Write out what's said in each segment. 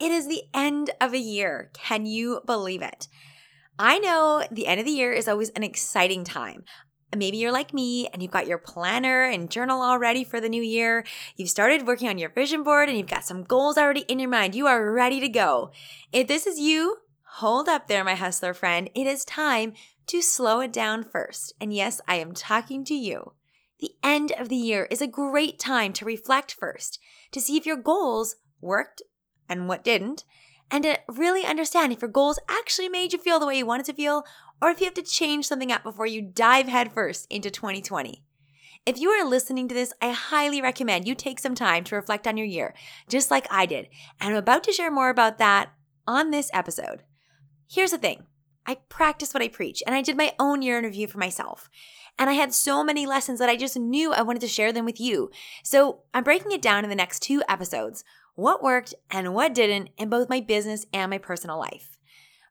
It is the end of a year. Can you believe it? I know the end of the year is always an exciting time. Maybe you're like me and you've got your planner and journal all ready for the new year. You've started working on your vision board and you've got some goals already in your mind. You are ready to go. If this is you, hold up there, my hustler friend. It is time to slow it down first. And yes, I am talking to you. The end of the year is a great time to reflect first, to see if your goals worked and what didn't, and to really understand if your goals actually made you feel the way you wanted to feel, or if you have to change something up before you dive headfirst into 2020. If you are listening to this, I highly recommend you take some time to reflect on your year, just like I did. And I'm about to share more about that on this episode. Here's the thing. I practice what I preach, and I did my own year in review for myself. And I had so many lessons that I just knew I wanted to share them with you. So I'm breaking it down in the next 2 episodes, what worked and what didn't in both my business and my personal life.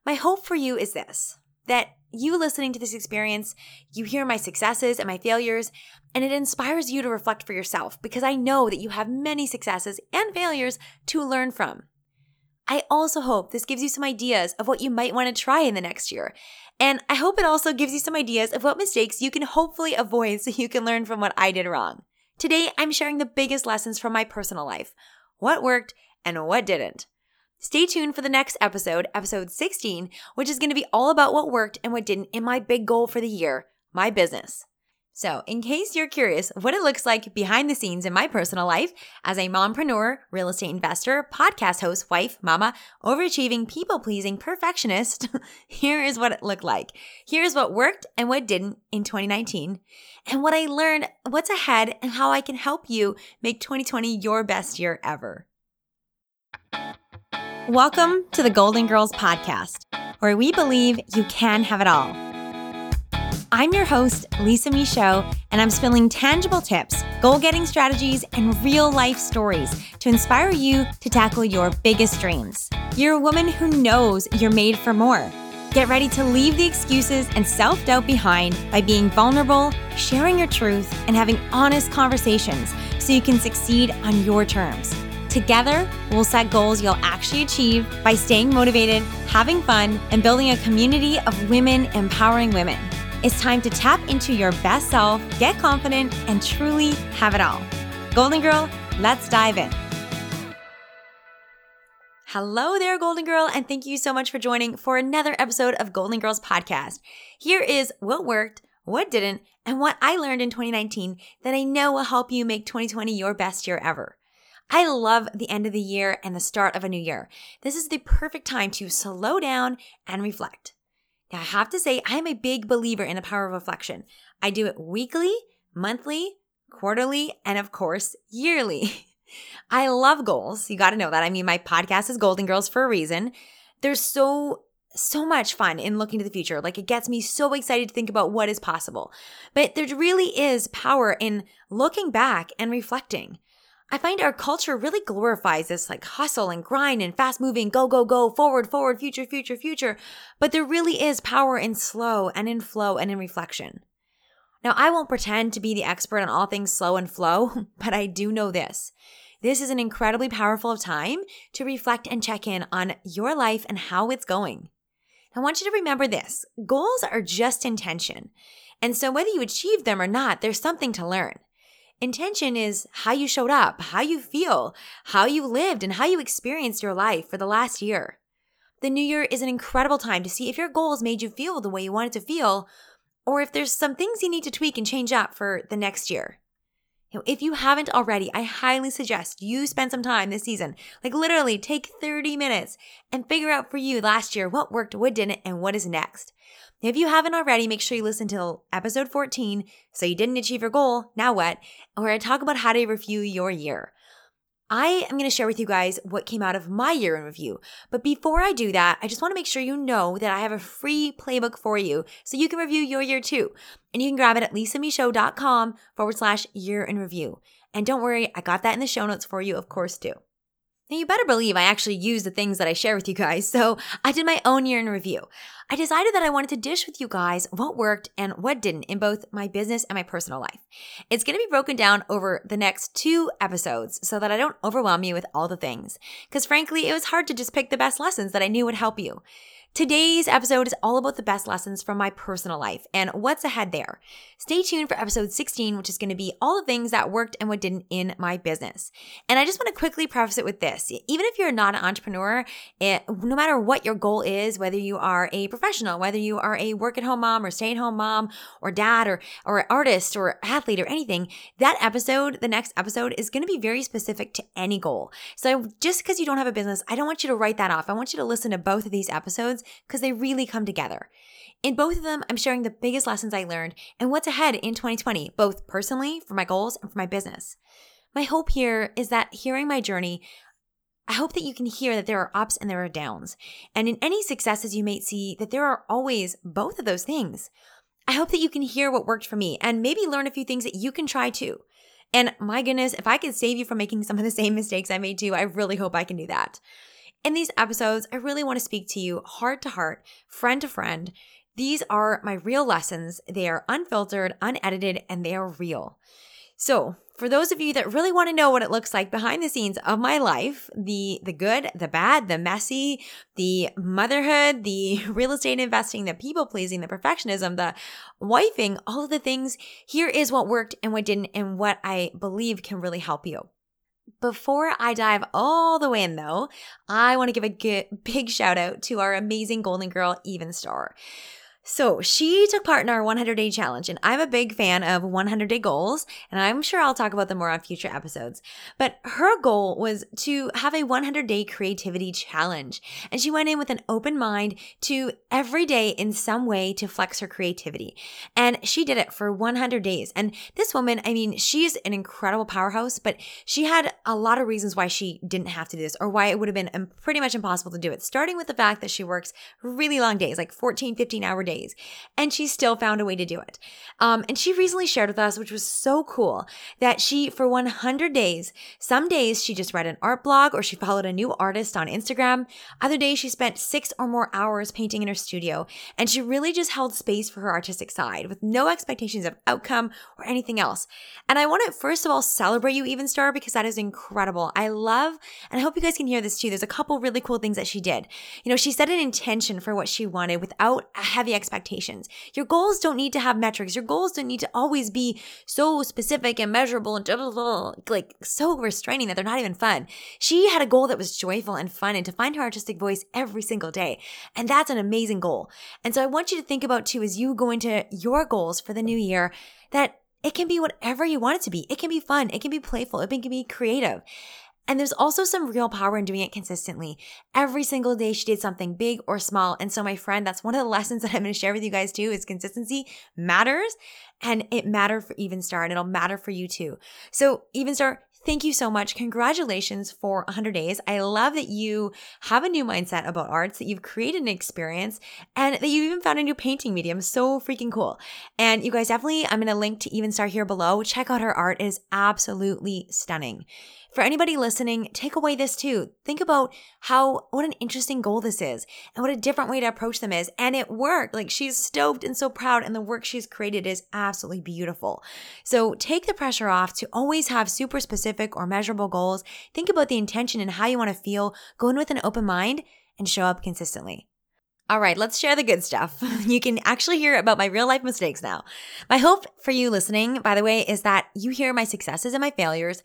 My hope for you is this, that you listening to this experience, you hear my successes and my failures, and it inspires you to reflect for yourself, because I know that you have many successes and failures to learn from. I also hope this gives you some ideas of what you might want to try in the next year. And I hope it also gives you some ideas of what mistakes you can hopefully avoid so you can learn from what I did wrong. Today, I'm sharing the biggest lessons from my personal life, what worked and what didn't. Stay tuned for the next episode, episode 16, which is going to be all about what worked and what didn't in my big goal for the year, my business. So in case you're curious what it looks like behind the scenes in my personal life as a mompreneur, real estate investor, podcast host, wife, mama, overachieving, people-pleasing, perfectionist, here is what it looked like. Here's what worked and what didn't in 2019, and what I learned, what's ahead, and how I can help you make 2020 your best year ever. Welcome to the Golden Girls Podcast, where we believe you can have it all. I'm your host, Lisa Michaud, and I'm spilling tangible tips, goal-getting strategies, and real-life stories to inspire you to tackle your biggest dreams. You're a woman who knows you're made for more. Get ready to leave the excuses and self-doubt behind by being vulnerable, sharing your truth, and having honest conversations so you can succeed on your terms. Together, we'll set goals you'll actually achieve by staying motivated, having fun, and building a community of women empowering women. It's time to tap into your best self, get confident, and truly have it all. Golden Girl, let's dive in. Hello there, Golden Girl, and thank you so much for joining for another episode of Golden Girls Podcast. Here is what worked, what didn't, and what I learned in 2019 that I know will help you make 2020 your best year ever. I love the end of the year and the start of a new year. This is the perfect time to slow down and reflect. Now, I have to say, I'm a big believer in the power of reflection. I do it weekly, monthly, quarterly, and of course, yearly. I love goals. You got to know that. I mean, my podcast is Golden Girls for a reason. There's so much fun in looking to the future. Like, it gets me so excited to think about what is possible. But there really is power in looking back and reflecting. I find our culture really glorifies this like hustle and grind and fast moving, go, go, go, forward, forward, future, future, future. But there really is power in slow and in flow and in reflection. Now, I won't pretend to be the expert on all things slow and flow, but I do know this. This is an incredibly powerful time to reflect and check in on your life and how it's going. I want you to remember this. Goals are just intention. And so whether you achieve them or not, there's something to learn. Intention is how you showed up, how you feel, how you lived, and how you experienced your life for the last year. The new year is an incredible time to see if your goals made you feel the way you wanted to feel, or if there's some things you need to tweak and change up for the next year. Now, if you haven't already, I highly suggest you spend some time this season, like literally take 30 minutes and figure out for you last year what worked, what didn't, and what is next. If you haven't already, make sure you listen to episode 14, So You Didn't Achieve Your Goal, Now What?, where I talk about how to review your year. I am going to share with you guys what came out of my year in review. But before I do that, I just want to make sure you know that I have a free playbook for you so you can review your year too. And you can grab it at lisamichaud.com/year-in-review. And don't worry, I got that in the show notes for you, of course, too. Now, you better believe I actually use the things that I share with you guys, so I did my own year in review. I decided that I wanted to dish with you guys what worked and what didn't in both my business and my personal life. It's going to be broken down over the next 2 episodes so that I don't overwhelm you with all the things, because frankly, it was hard to just pick the best lessons that I knew would help you. Today's episode is all about the best lessons from my personal life and what's ahead there. Stay tuned for episode 16, which is going to be all the things that worked and what didn't in my business. And I just want to quickly preface it with this. Even if you're not an entrepreneur, no matter what your goal is, whether you are a professional, whether you are a work-at-home mom or stay-at-home mom or dad or an artist or athlete or anything, that episode, the next episode, is going to be very specific to any goal. So just because you don't have a business, I don't want you to write that off. I want you to listen to both of these episodes, because they really come together. In both of them, I'm sharing the biggest lessons I learned and what's ahead in 2020, both personally for my goals and for my business. My hope here is that hearing my journey, I hope that you can hear that there are ups and there are downs. And in any successes you may see, that there are always both of those things. I hope that you can hear what worked for me and maybe learn a few things that you can try too. And my goodness, if I could save you from making some of the same mistakes I made too, I really hope I can do that. In these episodes, I really want to speak to you heart to heart, friend to friend. These are my real lessons. They are unfiltered, unedited, and they are real. So for those of you that really want to know what it looks like behind the scenes of my life, the good, the bad, the messy, the motherhood, the real estate investing, the people-pleasing, the perfectionism, the wifing, all of the things, here is what worked and what didn't and what I believe can really help you. Before I dive all the way in though, I want to give a big shout out to our amazing golden girl, Evenstar. So she took part in our 100-day challenge, and I'm a big fan of 100-day goals, and I'm sure I'll talk about them more on future episodes. But her goal was to have a 100-day creativity challenge, and she went in with an open mind to every day in some way to flex her creativity. And she did it for 100 days. And this woman, I mean, she's an incredible powerhouse, but she had a lot of reasons why she didn't have to do this or why it would have been pretty much impossible to do it, starting with the fact that she works really long days, like 14, 15-hour days. And she still found a way to do it. And she recently shared with us, which was so cool, that she, for 100 days, some days she just read an art blog or she followed a new artist on Instagram. Other days she spent 6 or more hours painting in her studio. And she really just held space for her artistic side with no expectations of outcome or anything else. And I want to, first of all, celebrate you, Evenstar, because that is incredible. I love, and I hope you guys can hear this too, there's a couple really cool things that she did. You know, she set an intention for what she wanted without a heavy expectations. Your goals don't need to have metrics. Your goals don't need to always be so specific and measurable and blah, blah, blah, like so restraining that they're not even fun. She had a goal that was joyful and fun and to find her artistic voice every single day. And that's an amazing goal. And so I want you to think about too, as you go into your goals for the new year, that it can be whatever you want it to be. It can be fun. It can be playful. It can be creative. And there's also some real power in doing it consistently. Every single day she did something big or small. And so my friend, that's one of the lessons that I'm going to share with you guys too, is consistency matters, and it mattered for Evenstar, and it'll matter for you too. So Evenstar, thank you so much. Congratulations for 100 days. I love that you have a new mindset about arts, that you've created an experience, and that you even found a new painting medium. So freaking cool. And you guys definitely, I'm going to link to Evenstar here below. Check out her art. It is absolutely stunning. For anybody listening, take away this too. Think about what an interesting goal this is and what a different way to approach them is. And it worked. Like, she's stoked and so proud, and the work she's created is absolutely beautiful. So take the pressure off to always have super specific or measurable goals. Think about the intention and how you want to feel. Go in with an open mind and show up consistently. All right, let's share the good stuff. You can actually hear about my real life mistakes now. My hope for you listening, by the way, is that you hear my successes and my failures,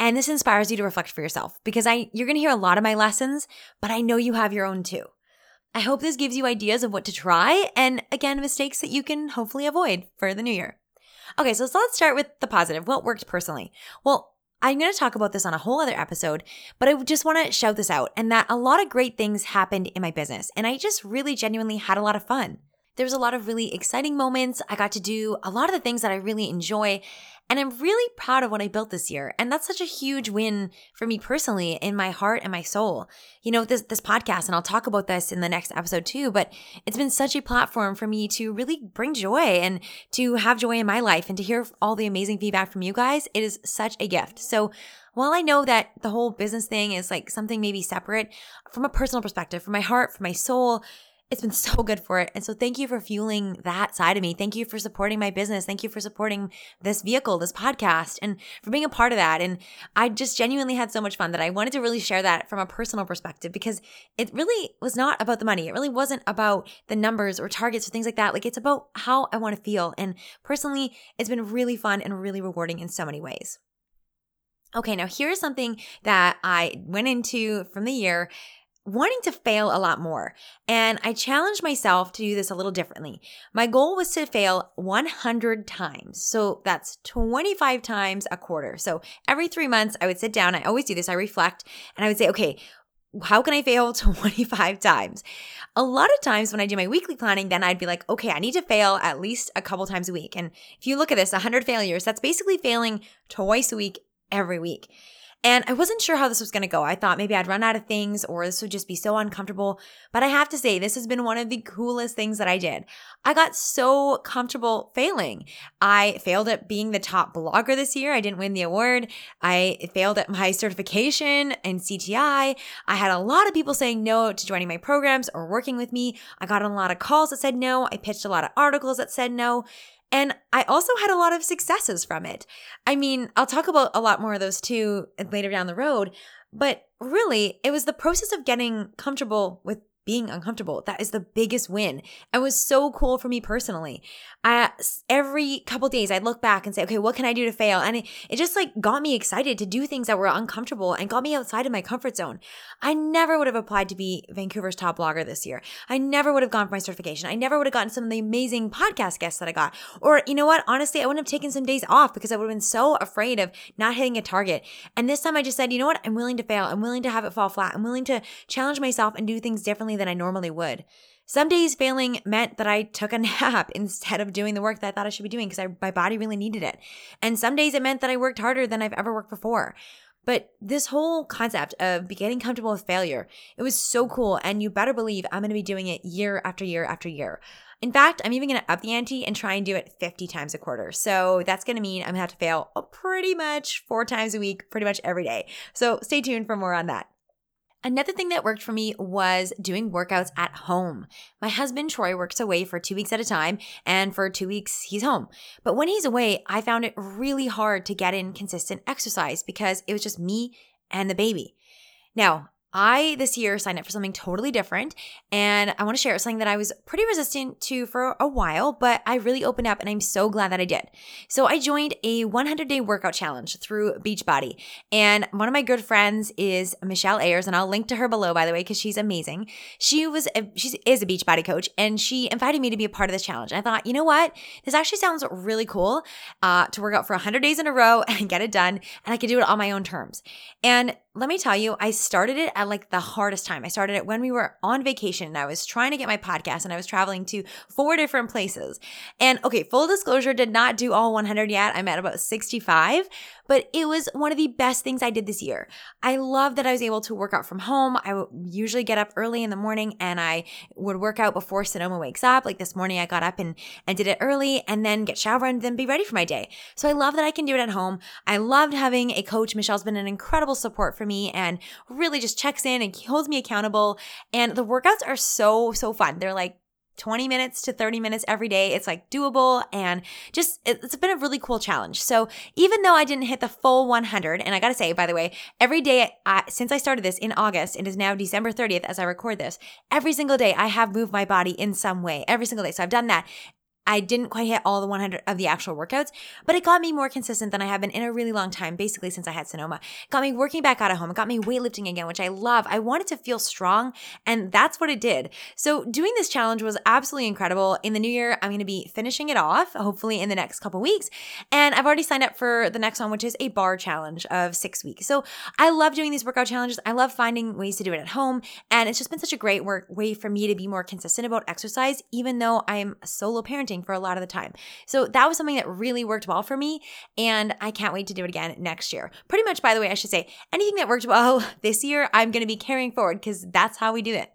and this inspires you to reflect for yourself, because you're going to hear a lot of my lessons, but I know you have your own too. I hope this gives you ideas of what to try and, again, mistakes that you can hopefully avoid for the new year. Okay, so let's start with the positive, what worked personally. Well, I'm going to talk about this on a whole other episode, but I just want to shout this out, and that a lot of great things happened in my business, and I just really genuinely had a lot of fun. There was a lot of really exciting moments. I got to do a lot of the things that I really enjoy, And I'm really proud of what I built this year. And that's such a huge win for me personally, in my heart and my soul. You know, this podcast, and I'll talk about this in the next episode too, but it's been such a platform for me to really bring joy and to have joy in my life, and to hear all the amazing feedback from you guys. It is such a gift. So while I know that the whole business thing is like something maybe separate, from a personal perspective, from my heart, from my soul, it's been so good for it. And so thank you for fueling that side of me. Thank you for supporting my business. Thank you for supporting this vehicle, this podcast, and for being a part of that. And I just genuinely had so much fun that I wanted to really share that from a personal perspective, because it really was not about the money. It really wasn't about the numbers or targets or things like that. Like, it's about how I want to feel. And personally, it's been really fun and really rewarding in so many ways. Okay, now here's something that I went into from the year wanting to fail a lot more. And I challenged myself to do this a little differently. My goal was to fail 100 times. So that's 25 times a quarter. So every 3 months I would sit down, I always do this, I reflect, and I would say, okay, how can I fail 25 times? A lot of times when I do my weekly planning, then I'd be like, okay, I need to fail at least a couple times a week. And if you look at this, 100 failures, that's basically failing twice a week every week. And I wasn't sure how this was going to go. I thought maybe I'd run out of things, or this would just be so uncomfortable. But I have to say, this has been one of the coolest things that I did. I got so comfortable failing. I failed at being the top blogger this year. I didn't win the award. I failed at my certification in CTI. I had a lot of people saying no to joining my programs or working with me. I got a lot of calls that said no. I pitched a lot of articles that said no. And I also had a lot of successes from it. I mean, I'll talk about a lot more of those too later down the road, but really it was the process of getting comfortable with being uncomfortable. That is the biggest win. It was so cool for me personally. Every couple days I'd look back and say, okay, what can I do to fail? And it just like got me excited to do things that were uncomfortable and got me outside of my comfort zone. I never would have applied to be Vancouver's top blogger this year. I never would have gone for my certification. I never would have gotten some of the amazing podcast guests that I got. Or you know what? Honestly, I wouldn't have taken some days off because I would have been so afraid of not hitting a target. And this time I just said, you know what? I'm willing to fail. I'm willing to have it fall flat. I'm willing to challenge myself and do things differently than I normally would. Some days failing meant that I took a nap instead of doing the work that I thought I should be doing because my body really needed it. And some days it meant that I worked harder than I've ever worked before. But this whole concept of getting comfortable with failure, it was so cool. And you better believe I'm going to be doing it year after year after year. In fact, I'm even going to up the ante and try and do it 50 times a quarter. So that's going to mean I'm going to have to fail pretty much 4 times a week, pretty much every day. So stay tuned for more on that. Another thing that worked for me was doing workouts at home. My husband, Troy, works away for 2 weeks at a time, and for 2 weeks he's home. But when he's away, I found it really hard to get in consistent exercise because it was just me and the baby. Now, I this year signed up for something totally different, and I want to share something that I was pretty resistant to for a while, but I really opened up and I'm so glad that I did. So I joined a 100-day workout challenge through Beachbody, and one of my good friends is Michelle Ayers, and I'll link to her below, by the way, because she's amazing. She is a Beachbody coach, and she invited me to be a part of this challenge. I thought, you know what? This actually sounds really cool to work out for 100 days in a row and get it done, and I could do it on my own terms. And let me tell you, I started it at like the hardest time. I started it when we were on vacation and I was trying to get my podcast and I was traveling to 4 different places. And okay, full disclosure, did not do all 100 yet. I'm at about 65, but it was one of the best things I did this year. I love that I was able to work out from home. I would usually get up early in the morning and I would work out before Sonoma wakes up. Like this morning I got up and did it early and then get showered and then be ready for my day. So I love that I can do it at home. I loved having a coach. Michelle's been an incredible support for me and really just checks in and holds me accountable. And the workouts are so fun. They're like 20 minutes to 30 minutes every day. It's like doable and just it's been a really cool challenge. So even though I didn't hit the full 100, and I gotta say, by the way, every day since I started this in August, it is now December 30th as I record this, every single day I have moved my body in some way, every single day. So I've done that. I didn't quite hit all the 100 of the actual workouts, but it got me more consistent than I have been in a really long time, basically since I had Sonoma. It got me working back out at home. It got me weightlifting again, which I love. I wanted to feel strong, and that's what it did. So doing this challenge was absolutely incredible. In the new year, I'm going to be finishing it off, hopefully in the next couple weeks, and I've already signed up for the next one, which is a bar challenge of 6 weeks. So I love doing these workout challenges. I love finding ways to do it at home, and it's just been such a great way for me to be more consistent about exercise, even though I'm solo parenting anything for a lot of the time. So that was something that really worked well for me, and I can't wait to do it again next year. Pretty much, by the way, I should say, anything that worked well this year, I'm going to be carrying forward because that's how we do it.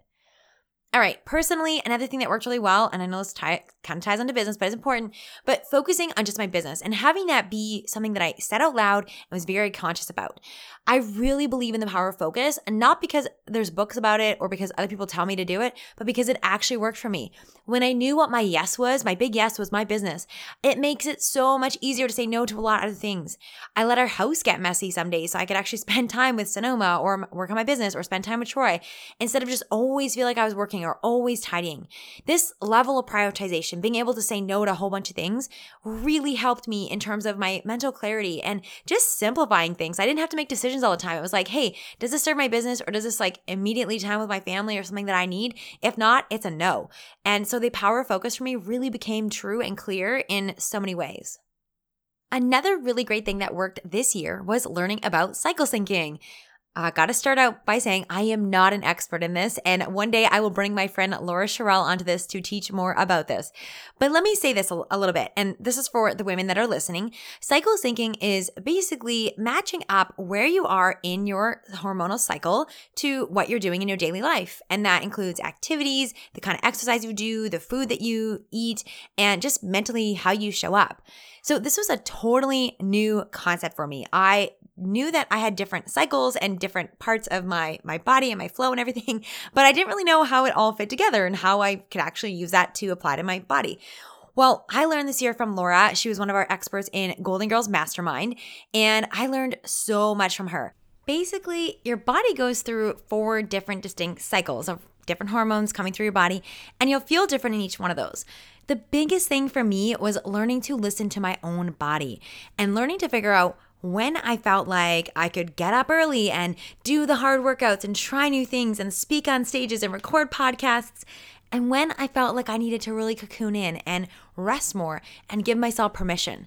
All right, personally, another thing that worked really well, and I know this kind of ties onto business, but it's important, but focusing on just my business and having that be something that I said out loud and was very conscious about. I really believe in the power of focus, and not because there's books about it or because other people tell me to do it, but because it actually worked for me. When I knew what my yes was, my big yes was my business, it makes it so much easier to say no to a lot of other things. I let our house get messy some days so I could actually spend time with Sonoma or work on my business or spend time with Troy instead of just always feel like I was working or always tidying. This level of prioritization, being able to say no to a whole bunch of things, really helped me in terms of my mental clarity and just simplifying things. I didn't have to make decisions all the time. It was like, hey, does this serve my business or does this like immediately time with my family or something that I need? If not, it's a no. And so the power of focus for me really became true and clear in so many ways. Another really great thing that worked this year was learning about cycle syncing. I got to start out by saying I am not an expert in this, and one day I will bring my friend Laura Shirell onto this to teach more about this. But let me say this a little bit, and this is for the women that are listening. Cycle syncing is basically matching up where you are in your hormonal cycle to what you're doing in your daily life, and that includes activities, the kind of exercise you do, the food that you eat, and just mentally how you show up. So this was a totally new concept for me. I knew that I had different cycles and different parts of my body and my flow and everything, but I didn't really know how it all fit together and how I could actually use that to apply to my body. Well, I learned this year from Laura. She was one of our experts in Golden Girls Mastermind, and I learned so much from her. Basically, your body goes through 4 different distinct cycles of different hormones coming through your body, and you'll feel different in each one of those. The biggest thing for me was learning to listen to my own body and learning to figure out when I felt like I could get up early and do the hard workouts and try new things and speak on stages and record podcasts, and when I felt like I needed to really cocoon in and rest more and give myself permission.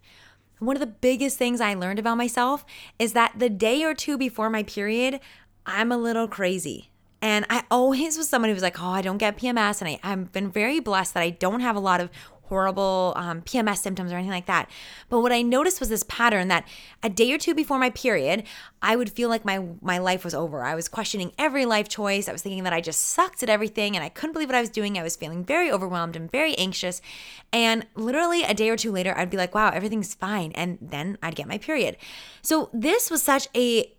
One of the biggest things I learned about myself is that the day or two before my period, I'm a little crazy. And I always was someone who was like, oh, I don't get PMS, and I've been very blessed that I don't have a lot of horrible PMS symptoms or anything like that. But what I noticed was this pattern that a day or two before my period, I would feel like my life was over. I was questioning every life choice. I was thinking that I just sucked at everything and I couldn't believe what I was doing. I was feeling very overwhelmed and very anxious. And literally a day or two later, I'd be like, wow, everything's fine. And then I'd get my period. So this was such a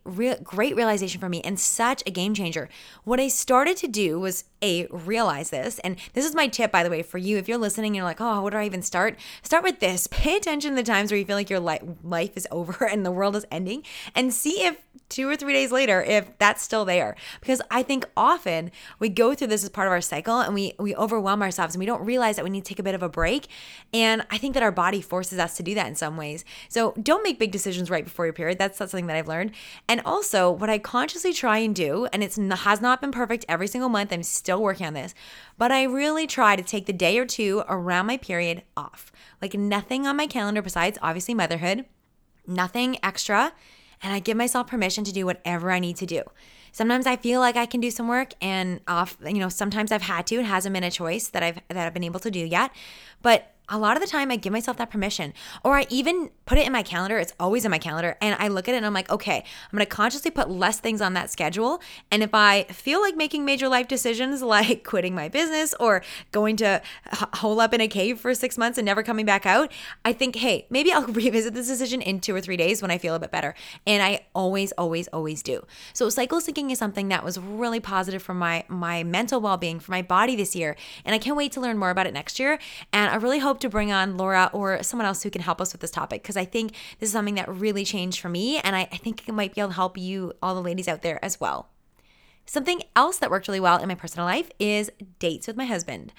great realization for me and such a game changer. What I started to do was realize this. And this is my tip, by the way, for you. If you're listening, you're like, oh, where do I even start? Start with this. Pay attention to the times where you feel like your life is over and the world is ending, and see if 2 or 3 days later, if that's still there. Because I think often we go through this as part of our cycle and we overwhelm ourselves and we don't realize that we need to take a bit of a break. And I think that our body forces us to do that in some ways. So don't make big decisions right before your period. That's something that I've learned. And also what I consciously try and do, and it has not been perfect every single month. I'm still working on this, but I really try to take the day or two around my period off. Like nothing on my calendar besides obviously motherhood, nothing extra. And I give myself permission to do whatever I need to do. Sometimes I feel like I can do some work, and sometimes I've had to. It hasn't been a choice that I've been able to do yet. But a lot of the time I give myself that permission, or I even put it in my calendar. It's always in my calendar, and I look at it and I'm like, okay, I'm going to consciously put less things on that schedule, and if I feel like making major life decisions like quitting my business or going to hole up in a cave for 6 months and never coming back out, I think, hey, maybe I'll revisit this decision in 2 or 3 days when I feel a bit better, and I always, always, always do. So cycle syncing is something that was really positive for my mental well-being, for my body this year, and I can't wait to learn more about it next year, and I really hope to bring on Laura or someone else who can help us with this topic, because I think this is something that really changed for me, and I think it might be able to help you, all the ladies out there, as well. Something else that worked really well in my personal life is dates with my husband.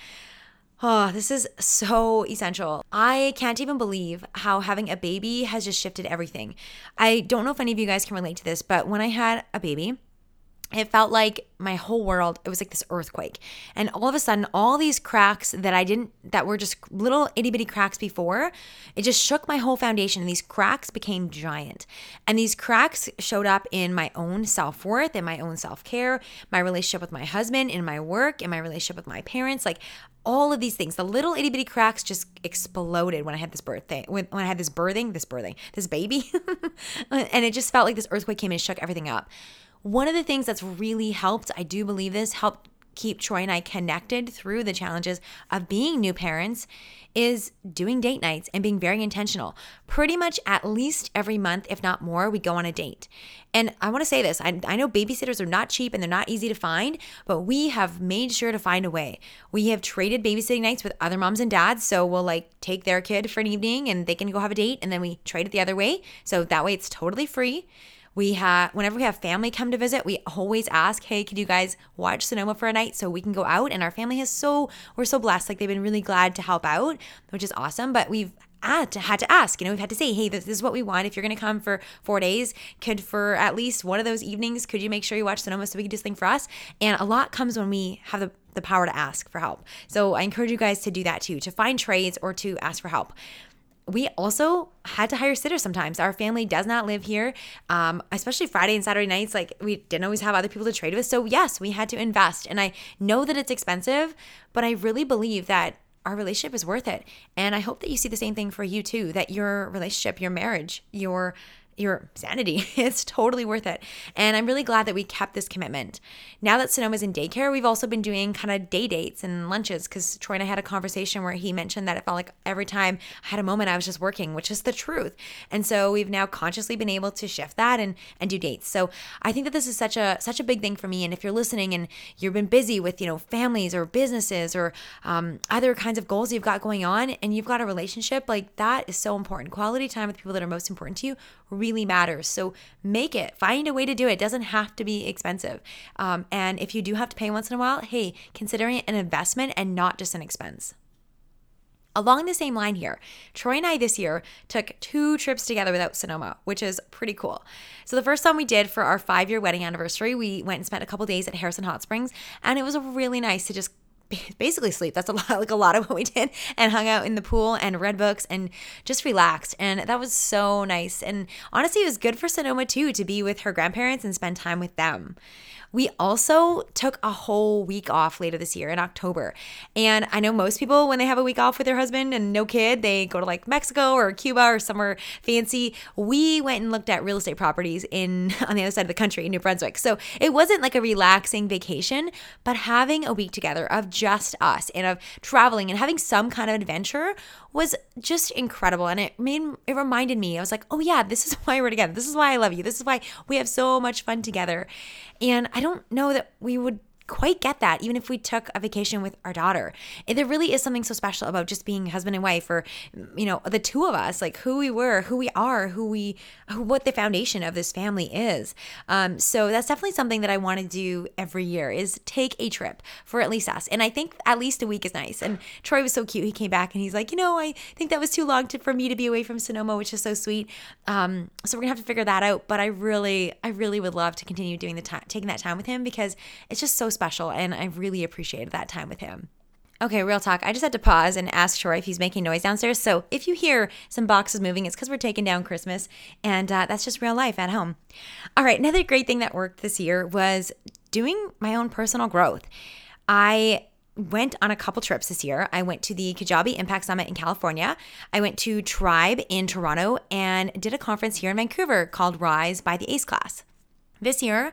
Oh, this is so essential. I can't even believe how having a baby has just shifted everything. I don't know if any of you guys can relate to this, but when I had a baby, It felt like my whole world, it was like this earthquake. And all of a sudden, all these cracks that were just little itty bitty cracks before, it just shook my whole foundation. And these cracks became giant. And these cracks showed up in my own self-worth, in my own self-care, my relationship with my husband, in my work, in my relationship with my parents, like all of these things. The little itty bitty cracks just exploded when I had this birthday, when I had this baby. And it just felt like this earthquake came and shook everything up. One of the things that's really helped, I do believe this, helped keep Troy and I connected through the challenges of being new parents is doing date nights and being very intentional. Pretty much at least every month, if not more, we go on a date. And I want to say this, I know babysitters are not cheap and they're not easy to find, but we have made sure to find a way. We have traded babysitting nights with other moms and dads, so we'll like take their kid for an evening and they can go have a date, and then we trade it the other way, so that way it's totally free. Whenever we have family come to visit, we always ask, hey, could you guys watch Sonoma for a night so we can go out? And our family we're so blessed. Like, they've been really glad to help out, which is awesome. But we've had to ask, we've had to say, hey, this is what we want. If you're going to come for 4 days, for at least one of those evenings, could you make sure you watch Sonoma so we can do something for us? And a lot comes when we have the power to ask for help. So I encourage you guys to do that too, to find trades or to ask for help. We also had to hire sitters sometimes. Our family does not live here, especially Friday and Saturday nights. Like, we didn't always have other people to trade with. So yes, we had to invest. And I know that it's expensive, but I really believe that our relationship is worth it. And I hope that you see the same thing for you too, that your relationship, your marriage, your sanity, it's totally worth it. And I'm really glad that we kept this commitment. Now that Sonoma's in daycare, we've also been doing kind of day dates and lunches, because Troy and I had a conversation where he mentioned that it felt like every time I had a moment I was just working, which is the truth. And so we've now consciously been able to shift that and do dates. So I think that this is such a big thing for me. And if you're listening and you've been busy with families or businesses or other kinds of goals you've got going on, and you've got a relationship, like, that is so important. Quality time with people that are most important to you really matters. So make it. Find a way to do it. It doesn't have to be expensive. And if you do have to pay once in a while, hey, consider it an investment and not just an expense. Along the same line here, Troy and I this year took 2 trips together without Sonoma, which is pretty cool. So the first one we did for our 5-year wedding anniversary, we went and spent a couple days at Harrison Hot Springs, and it was really nice to just basically sleep. That's a lot of what we did, and hung out in the pool and read books and just relaxed. And that was so nice. And honestly, it was good for Sonoma too, to be with her grandparents and spend time with them. We also took a whole week off later this year in October. And I know most people, when they have a week off with their husband and no kid, they go to like Mexico or Cuba or somewhere fancy. We went and looked at real estate properties on the other side of the country in New Brunswick. So it wasn't like a relaxing vacation, but having a week together of just us and of traveling and having some kind of adventure was just incredible. And it reminded me, I was like, oh yeah, this is why we're together. This is why I love you. This is why we have so much fun together. And I don't know that we would quite get that even if we took a vacation with our daughter. There really is something so special about just being husband and wife, or the two of us, like who we were, who we are, what the foundation of this family is. So that's definitely something that I want to do every year, is take a trip for at least us. And I think at least a week is nice. And Troy was so cute, he came back and he's like, I think that was too long for me to be away from Sonoma, which is so sweet. So we're gonna have to figure that out, but I really would love to continue doing taking that time with him, because it's just so special, and I really appreciated that time with him. Okay, real talk. I just had to pause and ask Troy if he's making noise downstairs. So if you hear some boxes moving, it's because we're taking down Christmas, and that's just real life at home. All right, another great thing that worked this year was doing my own personal growth. I went on a couple trips this year. I went to the Kajabi Impact Summit in California. I went to Tribe in Toronto and did a conference here in Vancouver called Rise by the Ace Class. This year,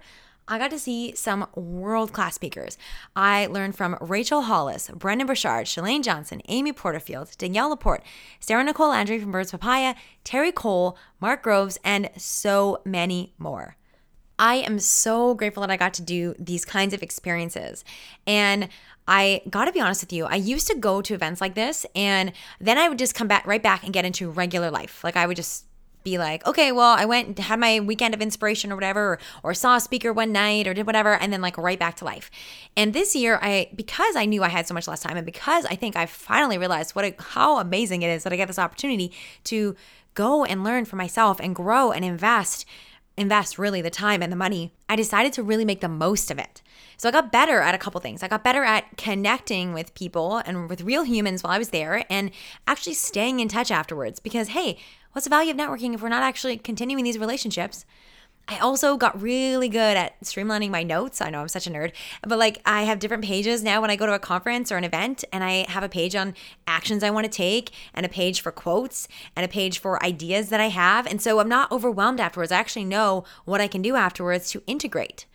I got to see some world-class speakers. I learned from Rachel Hollis, Brendan Burchard, Shalane Johnson, Amy Porterfield, Danielle Laporte, Sarah Nicole Andre from Birds Papaya, Terry Cole, Mark Groves, and so many more. I am so grateful that I got to do these kinds of experiences. And I gotta be honest with you, I used to go to events like this, and then I would just come back right back and get into regular life. Like, I would just be like, okay, well, I went and had my weekend of inspiration or whatever, or saw a speaker one night or did whatever, and then like right back to life. And this year, because I knew I had so much less time, and because I think I finally realized how amazing it is that I get this opportunity to go and learn for myself and grow and invest invest really the time and the money, I decided to really make the most of it. So I got better at a couple things. I got better at connecting with people and with real humans while I was there and actually staying in touch afterwards because, hey, what's the value of networking if we're not actually continuing these relationships? I also got really good at streamlining my notes. I know I'm such a nerd, but like I have different pages now when I go to a conference or an event, and I have a page on actions I want to take and a page for quotes and a page for ideas that I have. And so I'm not overwhelmed afterwards. I actually know what I can do afterwards to integrate.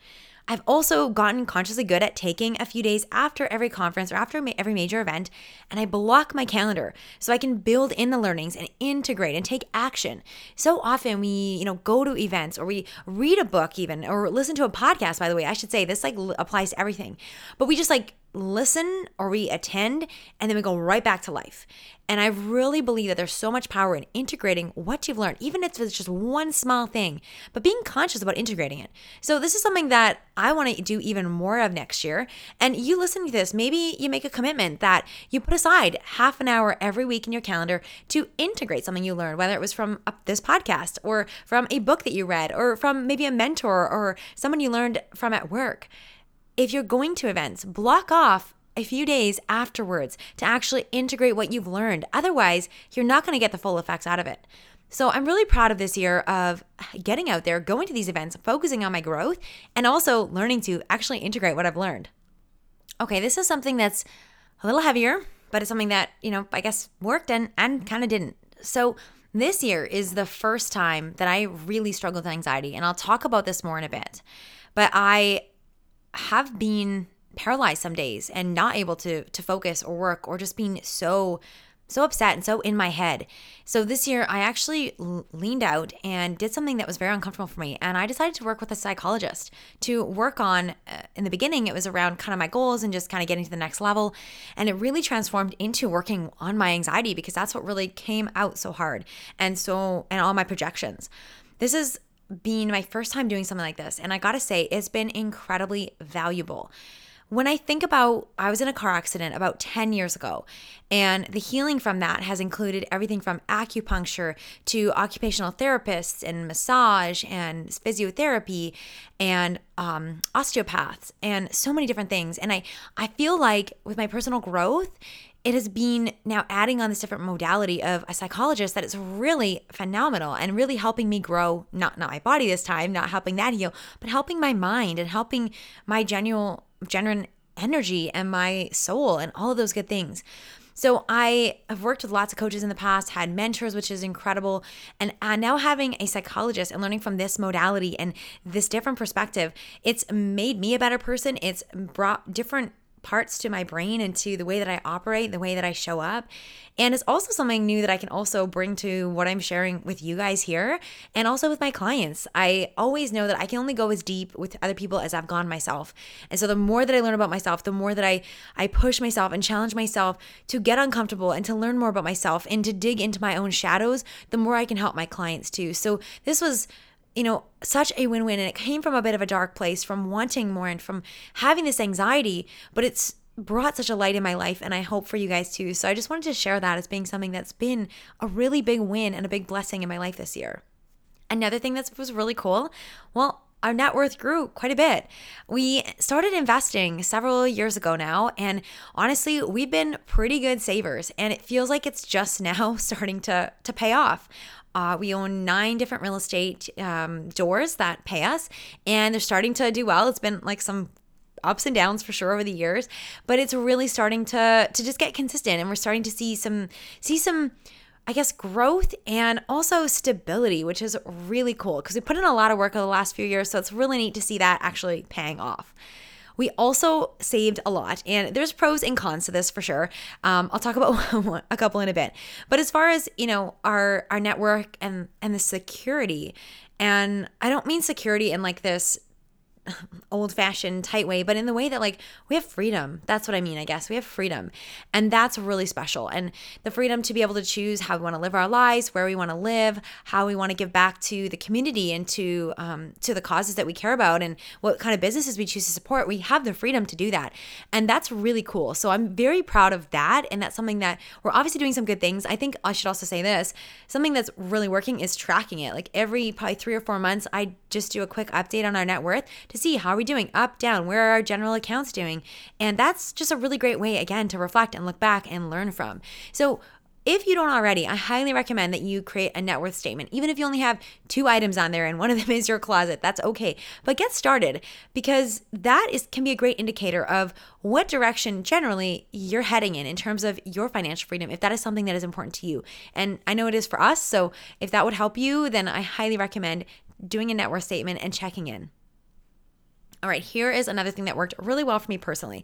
I've also gotten consciously good at taking a few days after every conference or after every major event, and I block my calendar so I can build in the learnings and integrate and take action. So often we, go to events or we read a book even or listen to a podcast, by the way. I should say this applies to everything. But we just listen or we attend and then we go right back to life. And I really believe that there's so much power in integrating what you've learned, even if it's just one small thing, but being conscious about integrating it. So this is something that I want to do even more of next year. And you listening to this, maybe you make a commitment that you put aside half an hour every week in your calendar to integrate something you learned, whether it was from this podcast or from a book that you read or from maybe a mentor or someone you learned from at work. If you're going to events, block off a few days afterwards to actually integrate what you've learned. Otherwise, you're not going to get the full effects out of it. So I'm really proud of this year of getting out there, going to these events, focusing on my growth, and also learning to actually integrate what I've learned. Okay, this is something that's a little heavier, but it's something that, I guess worked and kind of didn't. So this year is the first time that I really struggled with anxiety, and I'll talk about this more in a bit. But I have been paralyzed some days and not able to focus or work or just being so upset and so in my head. So this year I actually leaned out and did something that was very uncomfortable for me, and I decided to work with a psychologist to work on, in the beginning it was around kind of my goals and just kind of getting to the next level, and it really transformed into working on my anxiety because that's what really came out so hard and all my projections. This is being my first time doing something like this, and I gotta say it's been incredibly valuable. When I think about, I was in a car accident about 10 years ago, and the healing from that has included everything from acupuncture to occupational therapists and massage and physiotherapy and osteopaths and so many different things. And I feel like with my personal growth, it has been now adding on this different modality of a psychologist that is really phenomenal and really helping me grow, not my body this time, not helping that heal, but helping my mind and helping my genuine energy and my soul and all of those good things. So I have worked with lots of coaches in the past, had mentors, which is incredible, and now having a psychologist and learning from this modality and this different perspective, it's made me a better person. It's brought different parts to my brain and to the way that I operate, the way that I show up. And it's also something new that I can also bring to what I'm sharing with you guys here and also with my clients. I always know that I can only go as deep with other people as I've gone myself. And so the more that I learn about myself, the more that I push myself and challenge myself to get uncomfortable and to learn more about myself and to dig into my own shadows, the more I can help my clients too. So this was such a win-win, and it came from a bit of a dark place, from wanting more and from having this anxiety, but it's brought such a light in my life, and I hope for you guys too. So I just wanted to share that as being something that's been a really big win and a big blessing in my life this year. Another thing that was really cool, our net worth grew quite a bit. We started investing several years ago now, and honestly, we've been pretty good savers, and it feels like it's just now starting to pay off. We own 9 different real estate doors that pay us, and they're starting to do well. It's been some ups and downs for sure over the years, but it's really starting to just get consistent, and we're starting to see some growth and also stability, which is really cool because we put in a lot of work over the last few years, so it's really neat to see that actually paying off. We also saved a lot, and there's pros and cons to this for sure. I'll talk about a couple in a bit. But as far as, our network and the security, and I don't mean security in this old-fashioned tight way, but in the way that, like, we have freedom. That's what I mean, I guess. We have freedom, and that's really special. And the freedom to be able to choose how we want to live our lives, where we want to live, how we want to give back to the community and to the causes that we care about, and what kind of businesses we choose to support. We have the freedom to do that, and that's really cool. So I'm very proud of that, and that's something that we're obviously doing some good things. I think I should also say this, something that's really working is tracking it. Like every probably 3 or 4 months, I just do a quick update on our net worth to see how are we doing, up, down, where are our general accounts doing? And that's just a really great way, again, to reflect and look back and learn from. So if you don't already, I highly recommend that you create a net worth statement. Even if you only have 2 items on there and one of them is your closet, that's okay. But get started, because that can be a great indicator of what direction generally you're heading in terms of your financial freedom, if that is something that is important to you. And I know it is for us, so if that would help you, then I highly recommend doing a net worth statement and checking in. All right, here is another thing that worked really well for me personally.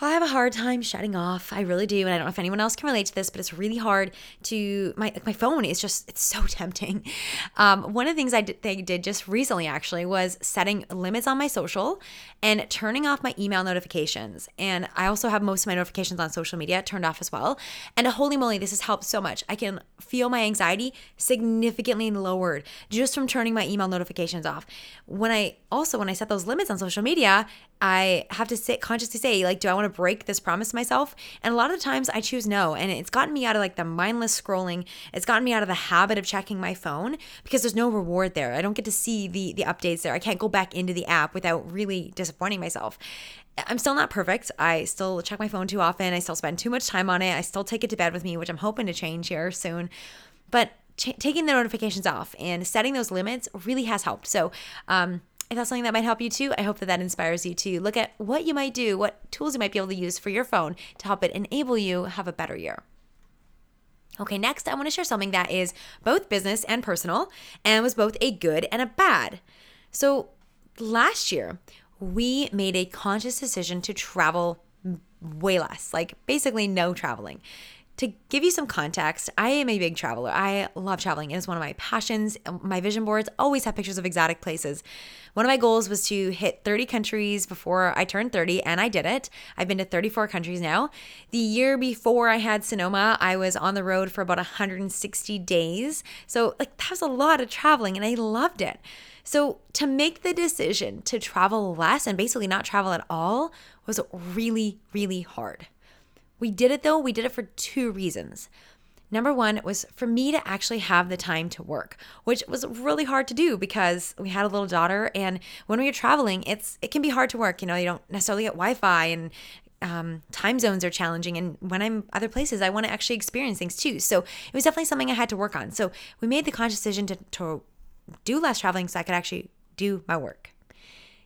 I have a hard time shutting off. I really do. And I don't know if anyone else can relate to this, but it's really hard to, my phone is just, it's so tempting. One of the things I did just recently actually was setting limits on my social and turning off my email notifications. And I also have most of my notifications on social media turned off as well. And holy moly, this has helped so much. I can feel my anxiety significantly lowered just from turning my email notifications off. When I set those limits on social media, I have to consciously say, like, do I want to break this promise to myself? And a lot of the times I choose no, and it's gotten me out of like the mindless scrolling. It's gotten me out of the habit of checking my phone because there's no reward there. I don't get to see the updates there. I can't go back into the app without really disappointing myself. I'm still not perfect. I still check my phone too often. I still spend too much time on it. I still take it to bed with me, which I'm hoping to change here soon. But taking the notifications off and setting those limits really has helped. So, if that's something that might help you too, I hope that inspires you to look at what you might do, what tools you might be able to use for your phone to help it enable you have a better year. Okay, next I want to share something that is both business and personal and was both a good and a bad. So last year, we made a conscious decision to travel way less, like basically no traveling. To give you some context, I am a big traveler. I love traveling. It is one of my passions. My vision boards always have pictures of exotic places. One of my goals was to hit 30 countries before I turned 30, and I did it. I've been to 34 countries now. The year before I had Sonoma, I was on the road for about 160 days. So like that was a lot of traveling, and I loved it. So to make the decision to travel less and basically not travel at all was really, really hard. We did it though. We did it for 2 reasons. Number 1 was for me to actually have the time to work, which was really hard to do because we had a little daughter, and when we were traveling, it can be hard to work. You know, you don't necessarily get Wi-Fi, and time zones are challenging. And when I'm other places, I want to actually experience things too. So it was definitely something I had to work on. So we made the conscious decision to do less traveling so I could actually do my work.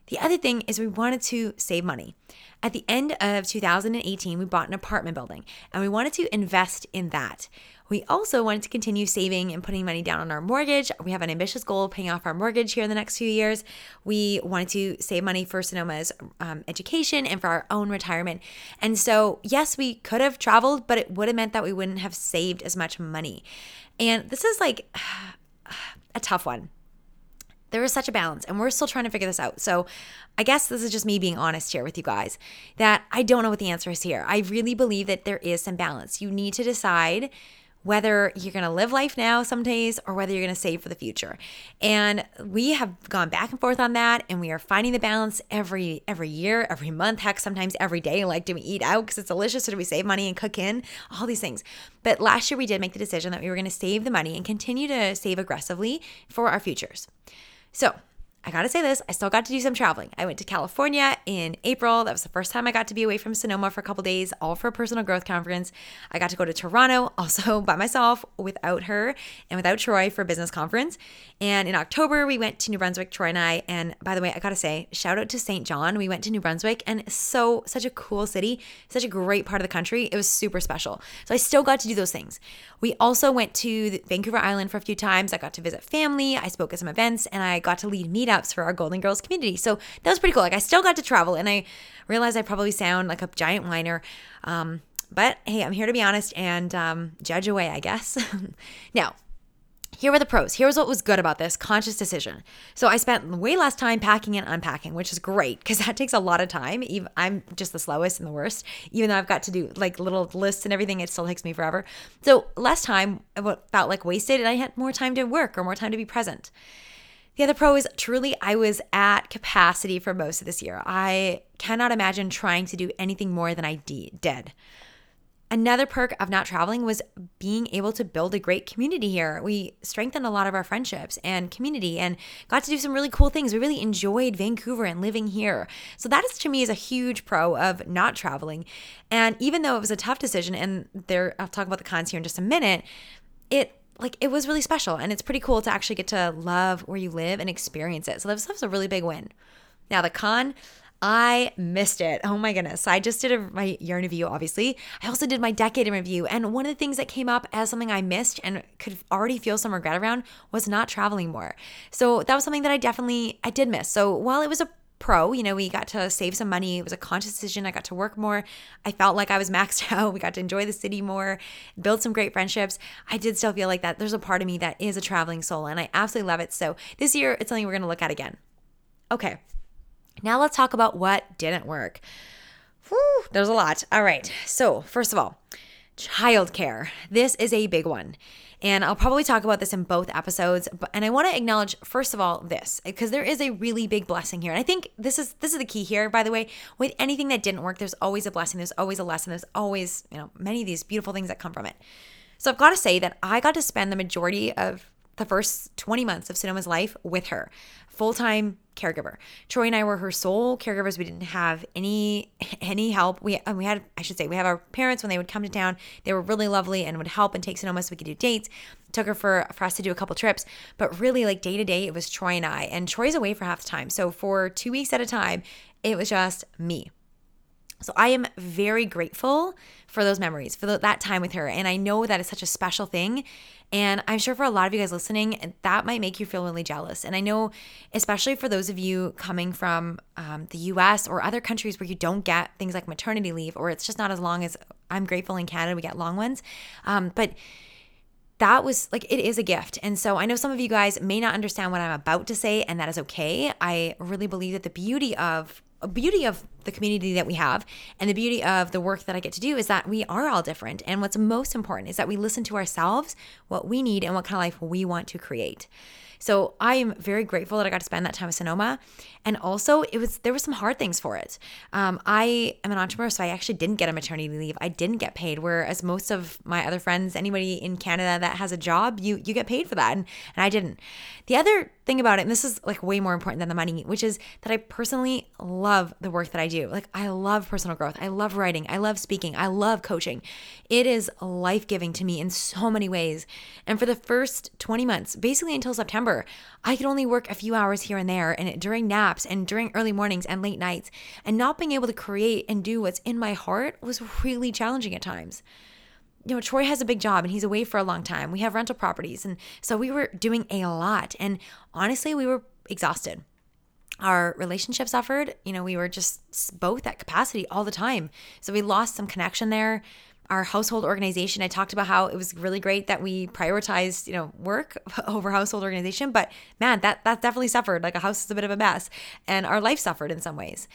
The other thing is we wanted to save money. At the end of 2018, we bought an apartment building, and we wanted to invest in that. We also wanted to continue saving and putting money down on our mortgage. We have an ambitious goal of paying off our mortgage here in the next few years. We wanted to save money for Sonoma's education and for our own retirement. And so, yes, we could have traveled, but it would have meant that we wouldn't have saved as much money. And this is like a tough one. There is such a balance, and we're still trying to figure this out. So I guess this is just me being honest here with you guys, that I don't know what the answer is here. I really believe that there is some balance. You need to decide whether you're going to live life now some days or whether you're going to save for the future. And we have gone back and forth on that, and we are finding the balance every year, every month, heck, sometimes every day. Like, do we eat out because it's delicious, or do we save money and cook in? All these things. But last year we did make the decision that we were going to save the money and continue to save aggressively for our futures. So I gotta say this, I still got to do some traveling. I went to California in April. That was the first time I got to be away from Sonoma for a couple days, all for a personal growth conference. I got to go to Toronto, also by myself, without her and without Troy, for a business conference. And in October, we went to New Brunswick, Troy and I. And by the way, I gotta say, shout out to St. John. We went to New Brunswick, and such a cool city, such a great part of the country. It was super special. So I still got to do those things. We also went to Vancouver Island for a few times. I got to visit family. I spoke at some events, and I got to lead meetups for our Golden Girls community. So that was pretty cool. Like, I still got to travel, and I realized I probably sound like a giant whiner. But hey, I'm here to be honest and judge away, I guess. Now, Here were the pros. Here's what was good about this conscious decision. So I spent way less time packing and unpacking, which is great because that takes a lot of time. I'm just the slowest and the worst. Even though I've got to do like little lists and everything, it still takes me forever. So less time felt like wasted, and I had more time to work or more time to be present. The other pro is truly I was at capacity for most of this year. I cannot imagine trying to do anything more than I did. Another perk of not traveling was being able to build a great community here. We strengthened a lot of our friendships and community and got to do some really cool things. We really enjoyed Vancouver and living here. So that is, to me, is a huge pro of not traveling. And even though it was a tough decision, and I'll talk about the cons here in just a minute, it was really special. And it's pretty cool to actually get to love where you live and experience it. So that was a really big win. Now the con, I missed it. Oh my goodness. I just did my year in review, obviously. I also did my decade in review. And one of the things that came up as something I missed and could already feel some regret around was not traveling more. So that was something that I did miss. So while it was a pro, we got to save some money. It was a conscious decision. I got to work more. I felt like I was maxed out. We got to enjoy the city more, build some great friendships. I did still feel like that there's a part of me that is a traveling soul, and I absolutely love it. So this year, it's something we're going to look at again. Okay. Now let's talk about what didn't work. Whew, there's a lot. All right. So first of all, childcare. This is a big one. And I'll probably talk about this in both episodes. And I want to acknowledge, first of all, this, because there is a really big blessing here. And I think this is the key here, by the way. With anything that didn't work, there's always a blessing. There's always a lesson. There's always, many of these beautiful things that come from it. So I've got to say that I got to spend the majority of the first 20 months of Sonoma's life with her, full-time caregiver. Troy and I were her sole caregivers. We didn't have any help. We have our parents when they would come to town. They were really lovely and would help and take Sonoma so we could do dates. Took her for us to do a couple trips, but really like day to day it was Troy and I. And Troy's away for half the time, so for 2 weeks at a time, it was just me. So I am very grateful for those memories, for that time with her. And I know that it's such a special thing. And I'm sure for a lot of you guys listening, that might make you feel really jealous. And I know, especially for those of you coming from the US or other countries where you don't get things like maternity leave, or it's just not as long as I'm grateful in Canada, we get long ones. But that was it is a gift. And so I know some of you guys may not understand what I'm about to say, and that is okay. I really believe that the beauty of the community that we have and the beauty of the work that I get to do is that we are all different. And what's most important is that we listen to ourselves, what we need, and what kind of life we want to create. So I am very grateful that I got to spend that time with Sonoma. And also, there were some hard things for it. I am an entrepreneur, so I actually didn't get a maternity leave. I didn't get paid, whereas most of my other friends, anybody in Canada that has a job, you get paid for that, and I didn't. The other thing about it, and this is way more important than the money, which is that I personally love the work that I do. I love personal growth. I love writing. I love speaking. I love coaching. It is life-giving to me in so many ways. And for the first 20 months, basically until September, I could only work a few hours here and there, and during naps and during early mornings and late nights, and not being able to create and do what's in my heart was really challenging at times. Troy has a big job and he's away for a long time. We have rental properties, and so we were doing a lot, and honestly, we were exhausted. Our relationship suffered. We were just both at capacity all the time, so we lost some connection there. Our household organization, I talked about how it was really great that we prioritized, work over household organization, but man, that definitely suffered. A house is a bit of a mess, and our life suffered in some ways.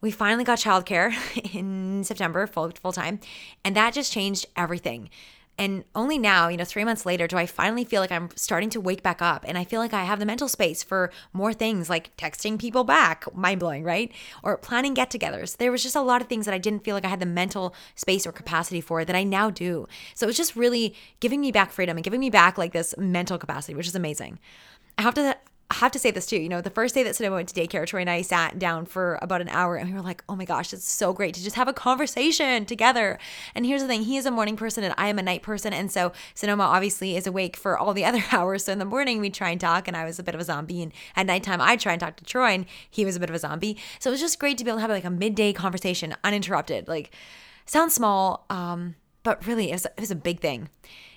We finally got childcare in September, full time, and that just changed everything. And only now, 3 months later, do I finally feel like I'm starting to wake back up, and I feel like I have the mental space for more things like texting people back, mind-blowing, right? Or planning get-togethers. There was just a lot of things that I didn't feel like I had the mental space or capacity for that I now do. So it was just really giving me back freedom and giving me back this mental capacity, which is amazing. I have to say this too. The first day that Sonoma went to daycare, Troy and I sat down for about an hour, and we were like, oh my gosh, it's so great to just have a conversation together. And here's the thing, he is a morning person and I am a night person. And so Sonoma obviously is awake for all the other hours. So in the morning we'd try and talk, and I was a bit of a zombie. And at nighttime I'd try and talk to Troy, and he was a bit of a zombie. So it was just great to be able to have a midday conversation uninterrupted. Sounds small, but really it was a big thing.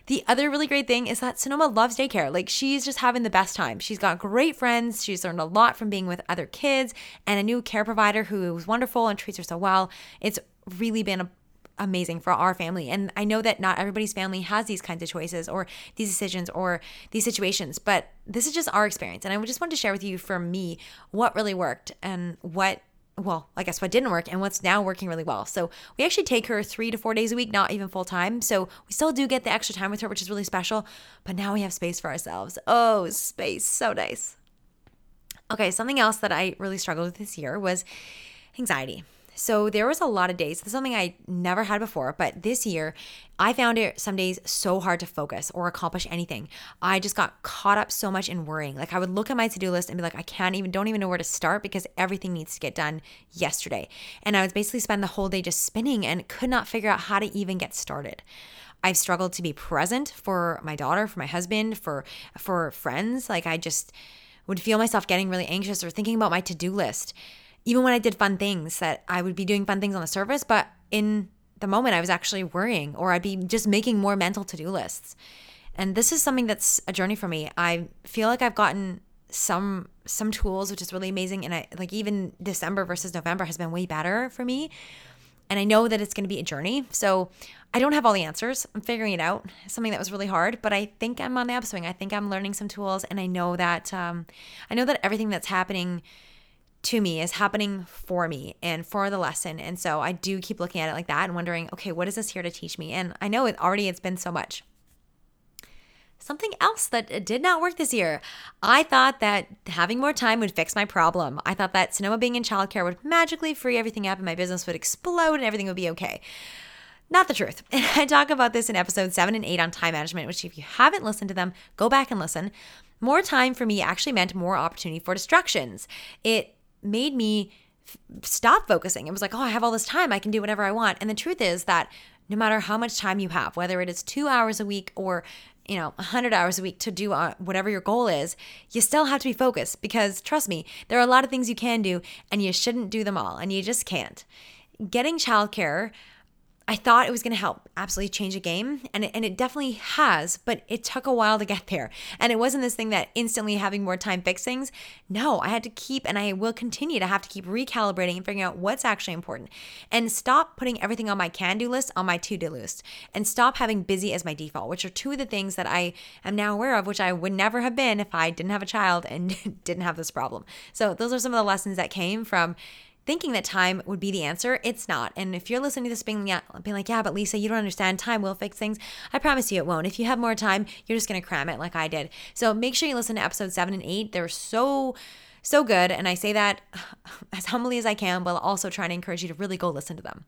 The other really great thing is that Sonoma loves daycare. She's just having the best time. She's got great friends. She's learned a lot from being with other kids and a new care provider who is wonderful and treats her so well. It's really been a amazing for our family. And I know that not everybody's family has these kinds of choices or these decisions or these situations, but this is just our experience. And I just wanted to share with you, for me, what really worked and what didn't work and what's now working really well. So we actually take her 3 to 4 days a week, not even full time. So we still do get the extra time with her, which is really special, but now we have space for ourselves. Oh, space. So nice. Okay, something else that I really struggled with this year was anxiety. So there was a lot of days, this is something I never had before, but this year I found it some days so hard to focus or accomplish anything. I just got caught up so much in worrying. Like I would look at my to-do list and be like, I don't even know where to start because everything needs to get done yesterday. And I would basically spend the whole day just spinning and could not figure out how to even get started. I've struggled to be present for my daughter, for my husband, for friends. Like I just would feel myself getting really anxious or thinking about my to-do list. Even when I did fun things, that I would be doing fun things on the surface, but in the moment I was actually worrying, or I'd be just making more mental to-do lists. And this is something that's a journey for me. I feel like I've gotten some tools, which is really amazing. And I like even December versus November has been way better for me. And I know that it's going to be a journey. So I don't have all the answers. I'm figuring it out. Something that was really hard, but I think I'm on the upswing. I think I'm learning some tools, and I know that everything that's happening to me is happening for me and for the lesson. And so I do keep looking at it like that and wondering, okay, what is this here to teach me? And I know it's been so much. Something else that did not work this year. I thought that having more time would fix my problem. I thought that Sonoma being in childcare would magically free everything up and my business would explode and everything would be okay. Not the truth. And I talk about this in episode 7 and 8 on time management, which if you haven't listened to them, go back and listen. More time for me actually meant more opportunity for distractions. It made me stop focusing. It was like, oh, I have all this time. I can do whatever I want. And the truth is that no matter how much time you have, whether it is 2 hours a week or 100 hours a week to do whatever your goal is, you still have to be focused because trust me, there are a lot of things you can do and you shouldn't do them all and you just can't. Getting childcare, I thought it was going to help absolutely change the game, and it definitely has, but it took a while to get there. And it wasn't this thing that instantly having more time fixed things. No, I had to keep, and I will continue to have to keep recalibrating and figuring out what's actually important, and stop putting everything on my can-do list, on my to-do list, and stop having busy as my default, which are two of the things that I am now aware of, which I would never have been if I didn't have a child and didn't have this problem. So those are some of the lessons that came from thinking that time would be the answer. It's not. And if you're listening to this being like, yeah, but Lisa, you don't understand. Time will fix things. I promise you it won't. If you have more time, you're just going to cram it like I did. So make sure you listen to episodes 7 and 8. They're so good. And I say that as humbly as I can, while also trying to encourage you to really go listen to them.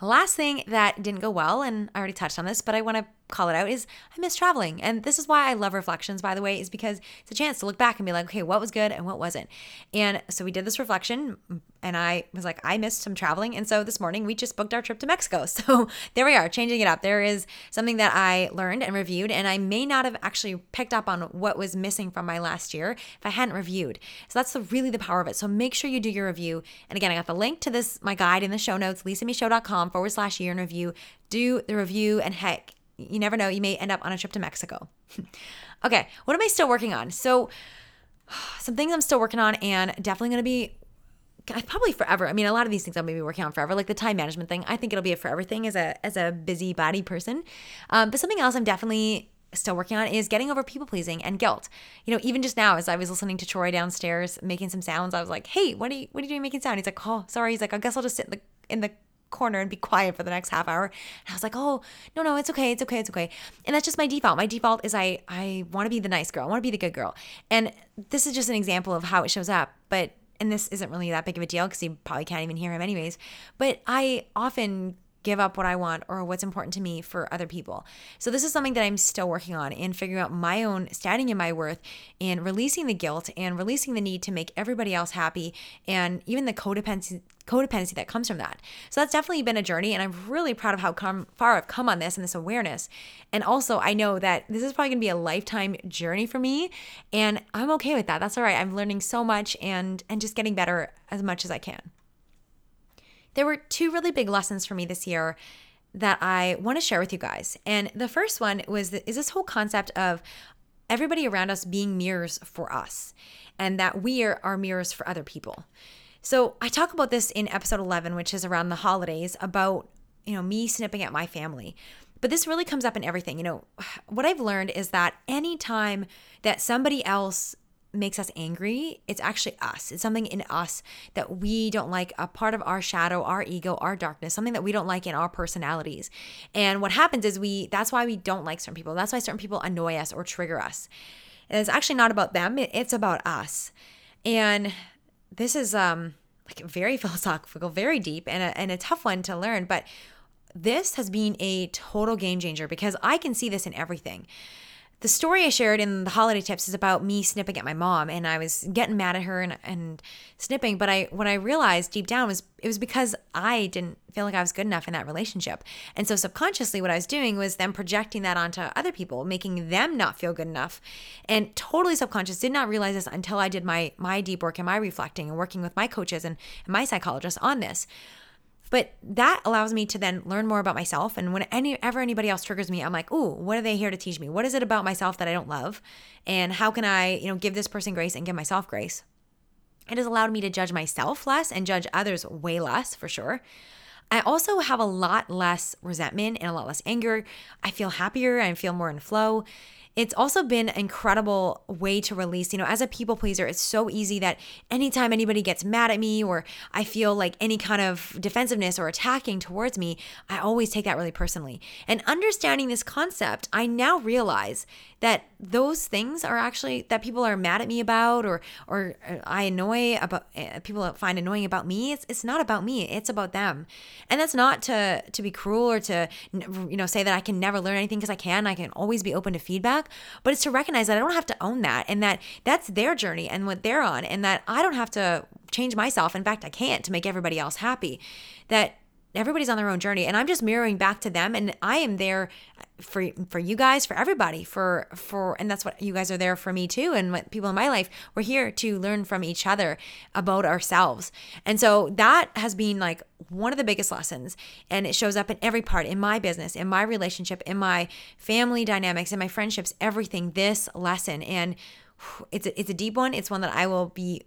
Last thing that didn't go well, and I already touched on this, but I want to call it out, is I miss traveling. And this is why I love reflections, by the way, is because it's a chance to look back and be like, okay, what was good and what wasn't? And so we did this reflection, and I was like, I missed some traveling. And so this morning we just booked our trip to Mexico. So there we are, changing it up. There is something that I learned and reviewed, and I may not have actually picked up on what was missing from my last year if I hadn't reviewed. So that's really the power of it. So make sure you do your review. And again, I got the link to this, my guide, in the show notes, lisamichaud.com/year in review. Do the review, and heck, you never know, you may end up on a trip to Mexico. Okay, what am I still working on? So some things I'm still working on, and definitely going to be probably forever. I mean, a lot of these things I'm going to be working on forever, like the time management thing. I think it'll be a forever thing as a busybody person. But something else I'm definitely still working on is getting over people-pleasing and guilt. Even just now, as I was listening to Troy downstairs making some sounds, I was like, hey, what are you doing making sound? He's like, oh, sorry. He's like, I guess I'll just sit in the corner and be quiet for the next half hour. And I was like, oh, no, it's okay. And that's just my default. My default is I want to be the nice girl. I want to be the good girl. And this is just an example of how it shows up. And this isn't really that big of a deal because you probably can't even hear him anyways. But I often give up what I want or what's important to me for other people. So this is something that I'm still working on, and figuring out my own standing in my worth and releasing the guilt and releasing the need to make everybody else happy, and even the codependency that comes from that. So that's definitely been a journey, and I'm really proud of how far I've come on this and this awareness. And also I know that this is probably going to be a lifetime journey for me, and I'm okay with that. That's all right. I'm learning so much and just getting better as much as I can. There were two really big lessons for me this year that I want to share with you guys. And the first one is this whole concept of everybody around us being mirrors for us, and that we are mirrors for other people. So I talk about this in episode 11, which is around the holidays, about me snipping at my family. But this really comes up in everything. What I've learned is that any time that somebody else makes us angry, it's actually us. It's something in us that we don't like, a part of our shadow, our ego, our darkness, something that we don't like in our personalities. And what happens is that's why we don't like certain people. That's why certain people annoy us or trigger us. And it's actually not about them. It's about us. And this is very philosophical, very deep, and a tough one to learn. But this has been a total game changer because I can see this in everything. The story I shared in the holiday tips is about me snipping at my mom, and I was getting mad at her and snipping, but what I realized deep down was it was because I didn't feel like I was good enough in that relationship. And so subconsciously what I was doing was then projecting that onto other people, making them not feel good enough. And totally subconscious, did not realize this until I did my deep work and my reflecting and working with my coaches and my psychologists on this. But that allows me to then learn more about myself. And whenever anybody else triggers me, I'm like, ooh, what are they here to teach me? What is it about myself that I don't love? And how can I, give this person grace and give myself grace? It has allowed me to judge myself less and judge others way less, for sure. I also have a lot less resentment and a lot less anger. I feel happier. I feel more in flow. It's also been an incredible way to release. As a people pleaser, it's so easy that anytime anybody gets mad at me or I feel like any kind of defensiveness or attacking towards me, I always take that really personally. And understanding this concept, I now realize that those things are actually that people are mad at me about or I annoy about, people find annoying about me. It's not about me. It's about them. And that's not to be cruel or to say that I can never learn anything, because I can. I can always be open to feedback. But it's to recognize that I don't have to own that, and that that's their journey and what they're on, and that I don't have to change myself. In fact, I can't, to make everybody else happy, that everybody's on their own journey, and I'm just mirroring back to them, and I am there for you guys, for everybody, for and that's what you guys are there for me too, and what people in my life, we're here to learn from each other about ourselves. And so that has been one of the biggest lessons, and it shows up in every part, in my business, in my relationship, in my family dynamics, in my friendships, everything, this lesson. And it's a deep one. It's one that I will be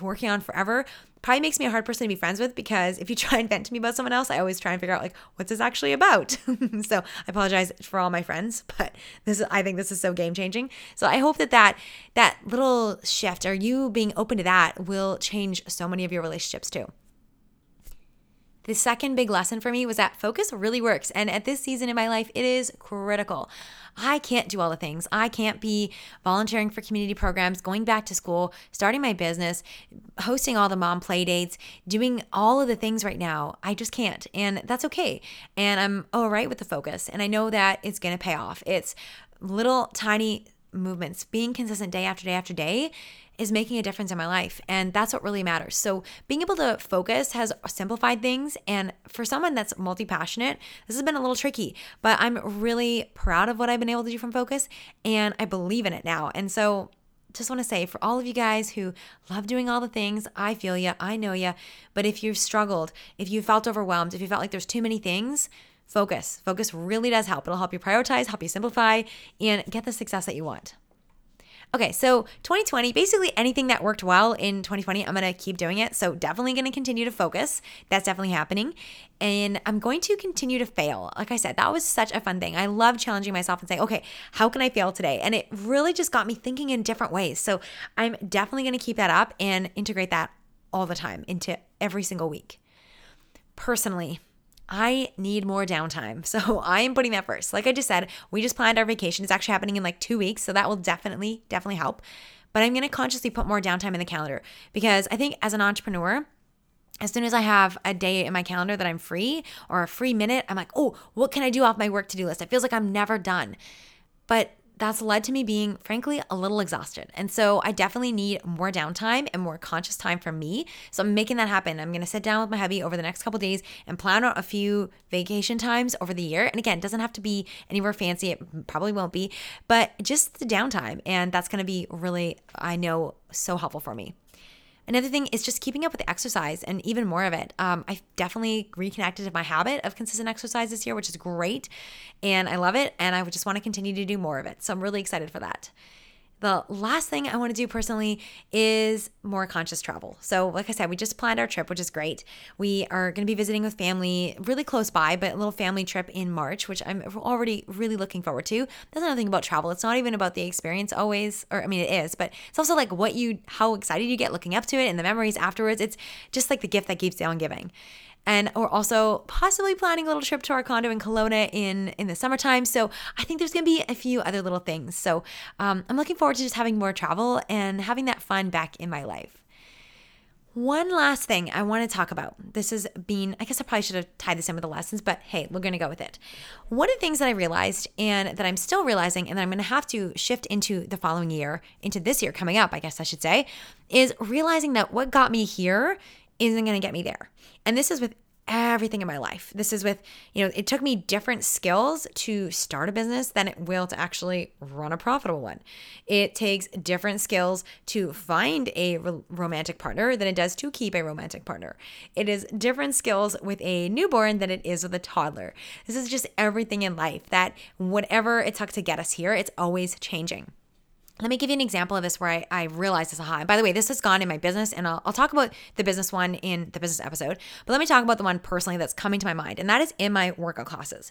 working on forever. Probably makes me a hard person to be friends with, because if you try and vent to me about someone else, I always try and figure out what's this actually about. So I apologize for all my friends, but I think this is so game changing. So I hope that little shift, or you being open to that, will change so many of your relationships too. The second big lesson for me was that focus really works. And at this season in my life, it is critical. I can't do all the things. I can't be volunteering for community programs, going back to school, starting my business, hosting all the mom play dates, doing all of the things right now. I just can't. And that's okay. And I'm all right with the focus. And I know that it's going to pay off. It's little tiny movements, being consistent day after day after day, is making a difference in my life, and that's what really matters. So being able to focus has simplified things, and for someone that's multi-passionate, this has been a little tricky, but I'm really proud of what I've been able to do from focus, and I believe in it now. And so just want to say, for all of you guys who love doing all the things, I feel you, I know you, but if you've struggled, if you felt overwhelmed, if you felt like there's too many things, focus. Focus really does help. It'll help you prioritize, help you simplify, and get the success that you want. Okay, so 2020, basically anything that worked well in 2020, I'm going to keep doing it. So definitely going to continue to focus. That's definitely happening. And I'm going to continue to fail. Like I said, that was such a fun thing. I love challenging myself and saying, okay, how can I fail today? And it really just got me thinking in different ways. So I'm definitely going to keep that up and integrate that all the time into every single week. Personally, I need more downtime. So I am putting that first. Like I just said, we just planned our vacation. It's actually happening in 2 weeks. So that will definitely help. But I'm going to consciously put more downtime in the calendar, because I think as an entrepreneur, as soon as I have a day in my calendar that I'm free, or a free minute, I'm like, oh, what can I do off my work to-do list? It feels like I'm never done. But that's led to me being, frankly, a little exhausted. And so I definitely need more downtime and more conscious time for me. So I'm making that happen. I'm going to sit down with my hubby over the next couple of days and plan out a few vacation times over the year. And again, it doesn't have to be anywhere fancy. It probably won't be, but just the downtime. And that's going to be really, I know, so helpful for me. Another thing is just keeping up with the exercise, and even more of it. I've definitely reconnected to my habit of consistent exercise this year, which is great, and I love it, and I just want to continue to do more of it. So I'm really excited for that. The last thing I want to do personally is more conscious travel. So like I said, we just planned our trip, which is great. We are going to be visiting with family really close by, but a little family trip in March, which I'm already really looking forward to. That's another thing about travel. It's not even about the experience always, or I mean it is, but it's also like how excited you get looking up to it and the memories afterwards. It's just like the gift that keeps on giving. And we're also possibly planning a little trip to our condo in Kelowna in the summertime. So I think there's going to be a few other little things. So I'm looking forward to just having more travel and having that fun back in my life. One last thing I want to talk about. This has been, I guess I probably should have tied this in with the lessons, but hey, we're going to go with it. One of the things that I realized and that I'm still realizing and that I'm going to have to shift into the following year, into this year coming up, I guess I should say, is realizing that what got me here isn't going to get me there. And this is with everything in my life. This is with, it took me different skills to start a business than it will to actually run a profitable one. It takes different skills to find a romantic partner than it does to keep a romantic partner. It is different skills with a newborn than it is with a toddler. This is just everything in life, that whatever it took to get us here, it's always changing. Let me give you an example of this where I realized this. Aha. And by the way, this has gone in my business, and I'll talk about the business one in the business episode. But let me talk about the one personally that's coming to my mind, and that is in my workout classes.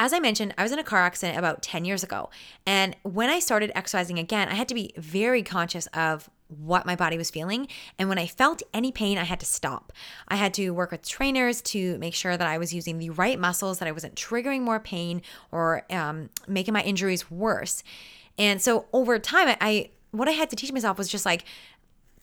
As I mentioned, I was in a car accident about 10 years ago. And when I started exercising again, I had to be very conscious of what my body was feeling. And when I felt any pain, I had to stop. I had to work with trainers to make sure that I was using the right muscles, that I wasn't triggering more pain or making my injuries worse. And so over time, what I had to teach myself was just like,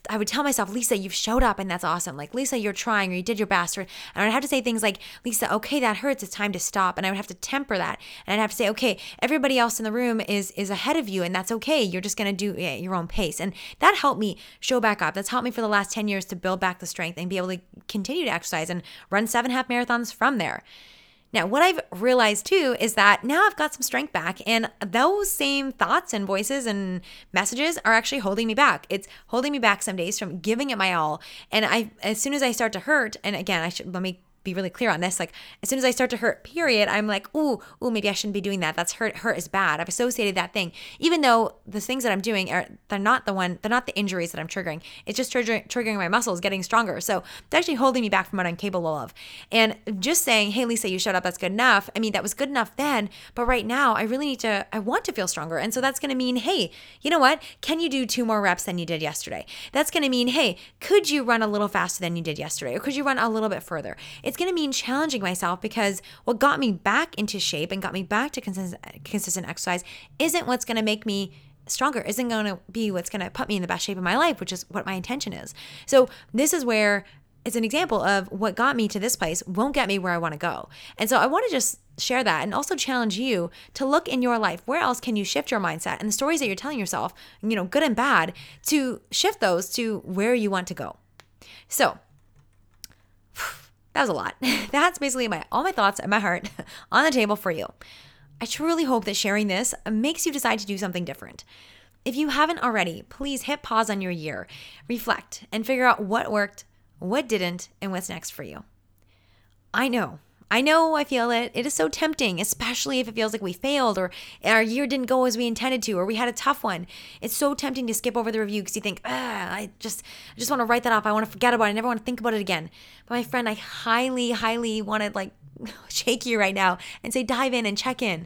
I would tell myself, Lisa, you've showed up and that's awesome. Like, Lisa, you're trying, or you did your best. And I would have to say things like, Lisa, okay, that hurts. It's time to stop. And I would have to temper that. And I'd have to say, okay, everybody else in the room is ahead of you and that's okay. You're just going to do it at your own pace. And that helped me show back up. That's helped me for the last 10 years to build back the strength and be able to continue to exercise and run 7 half marathons from there. Now, what I've realized too is that now I've got some strength back, and those same thoughts and voices and messages are actually holding me back. It's holding me back some days from giving it my all. And as soon as I start to hurt, and again, let me be really clear on this, like as soon as I start to hurt, period, I'm like, ooh, maybe I shouldn't be doing that. That's hurt. Hurt is bad. I've associated that thing, even though the things that I'm doing they're not the injuries that I'm triggering. It's just triggering my muscles getting stronger. So it's actually holding me back from what I'm capable of. And just saying, hey, Lisa, you showed up. That's good enough. I mean, that was good enough then, but right now I really need to. I want to feel stronger, and so that's going to mean, hey, you know what? Can you do 2 more reps than you did yesterday? That's going to mean, hey, could you run a little faster than you did yesterday, or could you run a little bit further? It's going to mean challenging myself, because what got me back into shape and got me back to consistent exercise isn't what's going to make me stronger, isn't going to be what's going to put me in the best shape of my life, which is what my intention is. So this is where it's an example of what got me to this place won't get me where I want to go. And so I want to just share that and also challenge you to look in your life. Where else can you shift your mindset and the stories that you're telling yourself, good and bad, to shift those to where you want to go? So that was a lot. That's basically all my thoughts and my heart on the table for you. I truly hope that sharing this makes you decide to do something different. If you haven't already, please hit pause on your year, reflect, and figure out what worked, what didn't, and what's next for you. I know I feel it. It is so tempting, especially if it feels like we failed or our year didn't go as we intended to, or we had a tough one. It's so tempting to skip over the review because you think, I just want to write that off. I want to forget about it. I never want to think about it again. But my friend, I highly, highly want to shake you right now and say, dive in and check in.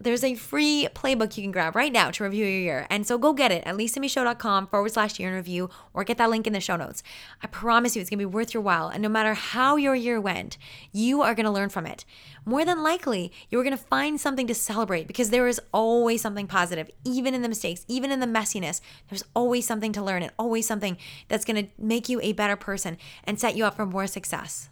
There's a free playbook you can grab right now to review your year. And so go get it at lisamichaud.com/year-in-review, or get that link in the show notes. I promise you it's going to be worth your while. And no matter how your year went, you are going to learn from it. More than likely, you're going to find something to celebrate, because there is always something positive, even in the mistakes, even in the messiness. There's always something to learn and always something that's going to make you a better person and set you up for more success.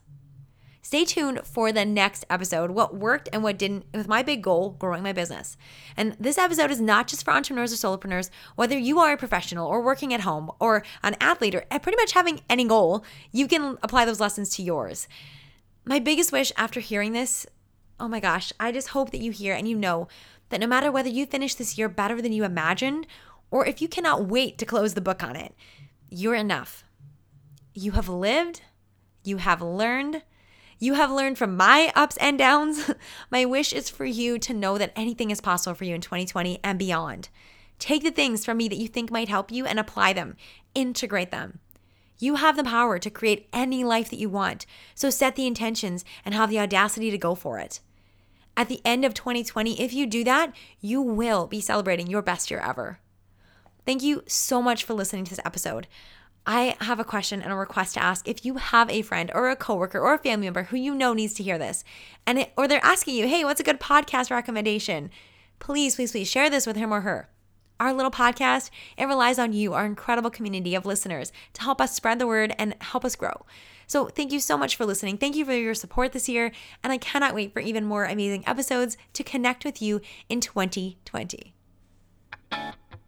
Stay tuned for the next episode, what worked and what didn't, with my big goal, growing my business. And this episode is not just for entrepreneurs or solopreneurs. Whether you are a professional or working at home or an athlete or pretty much having any goal, you can apply those lessons to yours. My biggest wish after hearing this, oh my gosh, I just hope that you hear and you know that no matter whether you finish this year better than you imagined, or if you cannot wait to close the book on it, you're enough. You have lived, you have learned, you have learned from my ups and downs. My wish is for you to know that anything is possible for you in 2020 and beyond. Take the things from me that you think might help you and apply them. Integrate them. You have the power to create any life that you want, so set the intentions and have the audacity to go for it. At the end of 2020, if you do that, you will be celebrating your best year ever. Thank you so much for listening to this episode. I have a question and a request to ask. If you have a friend or a coworker or a family member who you know needs to hear this, or they're asking you, hey, what's a good podcast recommendation? Please, please, please share this with him or her. Our little podcast, it relies on you, our incredible community of listeners, to help us spread the word and help us grow. So thank you so much for listening. Thank you for your support this year. And I cannot wait for even more amazing episodes to connect with you in 2020.